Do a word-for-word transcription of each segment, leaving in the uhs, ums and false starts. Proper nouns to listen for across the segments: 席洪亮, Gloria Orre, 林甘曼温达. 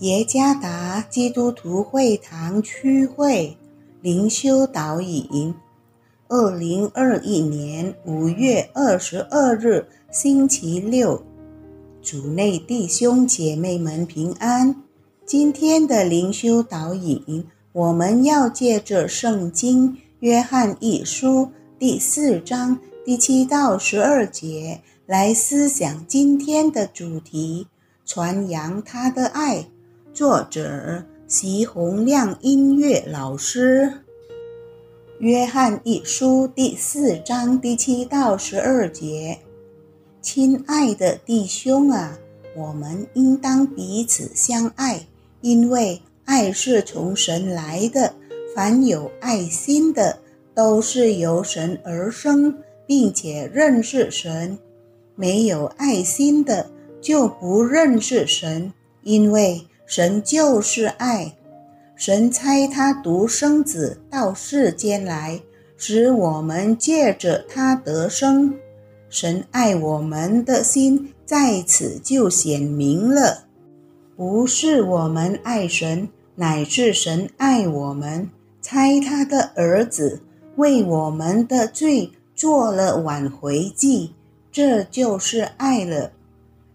耶加达基督徒会堂区会灵修导引，二零二一年五月二十二日星期六。主内弟兄姐妹们平安。今天的灵修导引，我们要借着圣经约翰一书第四章第七到十二节来思想今天的主题，传扬他的爱。作者席洪亮音乐老师。约翰一书第四章第七到十二节，亲爱的弟兄啊，我们应当彼此相爱，因为爱是从神来的，凡有爱心的都是由神而生，并且认识神。没有爱心的就不认识神，因为神就是爱。神差他独生子到世间来，使我们借着他得生。神爱我们的心在此就显明了，不是我们爱神，乃是神爱我们，差他的儿子为我们的罪做了挽回祭，这就是爱了。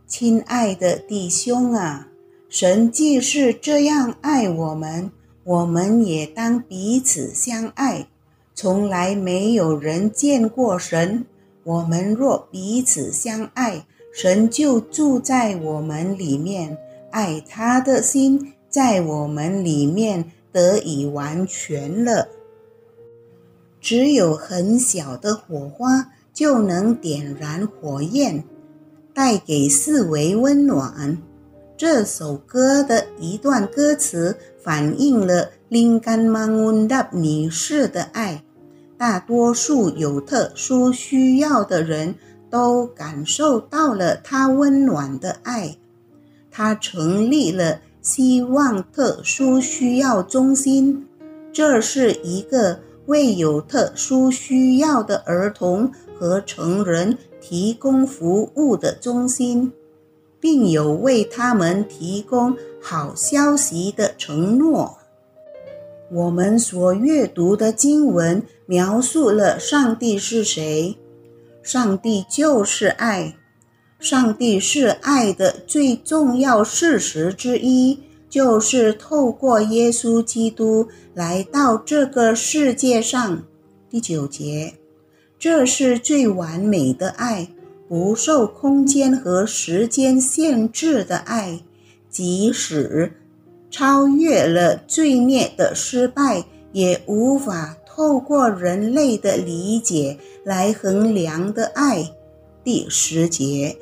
亲爱的弟兄啊，神既是这样爱我们，我们也当彼此相爱。从来没有人见过神，我们若彼此相爱，神就住在我们里面，爱他的心在我们里面得以完全了。只有很小的火花就能点燃火焰，带给四围温暖。这首歌的一段歌词反映了林甘曼温达女士的爱。大多数有特殊需要的人都感受到了她温暖的爱。她成立了希望特殊需要中心，这是一个为有特殊需要的儿童和成人提供服务的中心，并有为他们提供好消息的承诺。我们所阅读的经文描述了上帝是谁。上帝就是爱。上帝是爱的最重要事实之一，就是透过耶稣基督来到这个世界上。第九节，这是最完美的爱，不受空间和时间限制的爱，即使超越了罪孽的失败，也无法透过人类的理解来衡量的爱。第十节，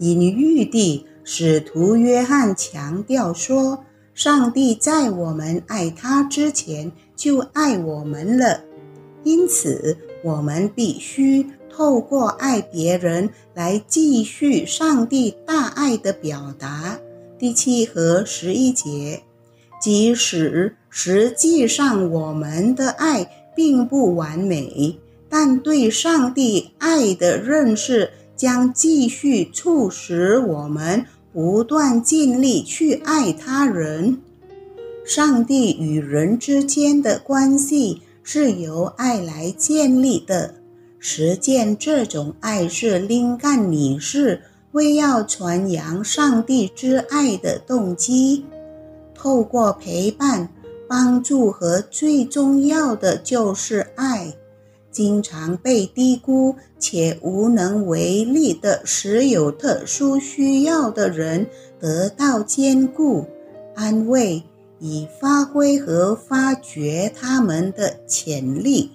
隐喻地使徒约翰强调说，上帝在我们爱他之前就爱我们了，因此我们必须透过爱别人来继续上帝大爱的表达。第七和十一节，即使实际上我们的爱并不完美，但对上帝爱的认识将继续促使我们不断尽力去爱他人。上帝与人之间的关系是由爱来建立的。实践这种爱是林甘女士为要传扬上帝之爱的动机。透过陪伴、帮助和最重要的就是爱。经常被低估且无能为力的使有特殊需要的人得到坚固、安慰，以发挥和发掘他们的潜力。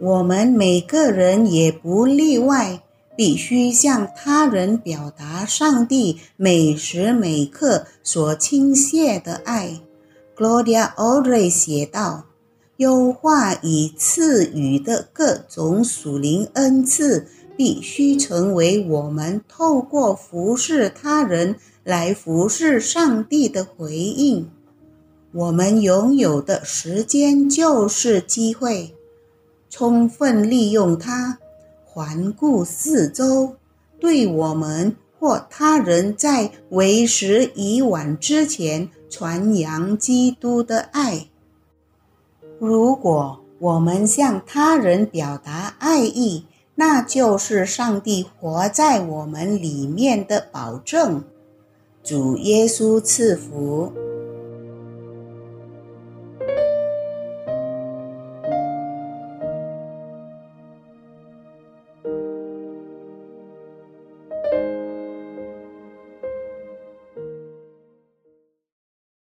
我们每个人也不例外，必须向他人表达上帝每时每刻所倾泻的爱。 Gloria Orre 写道，优化与赐予的各种属灵恩赐必须成为我们透过服侍他人来服侍上帝的回应。我们拥有的时间就是机会，充分利用它，环顾四周，对我们或他人在为时已晚之前传扬基督的爱。如果我们向他人表达爱意，那就是上帝活在我们里面的保证。主耶稣赐福。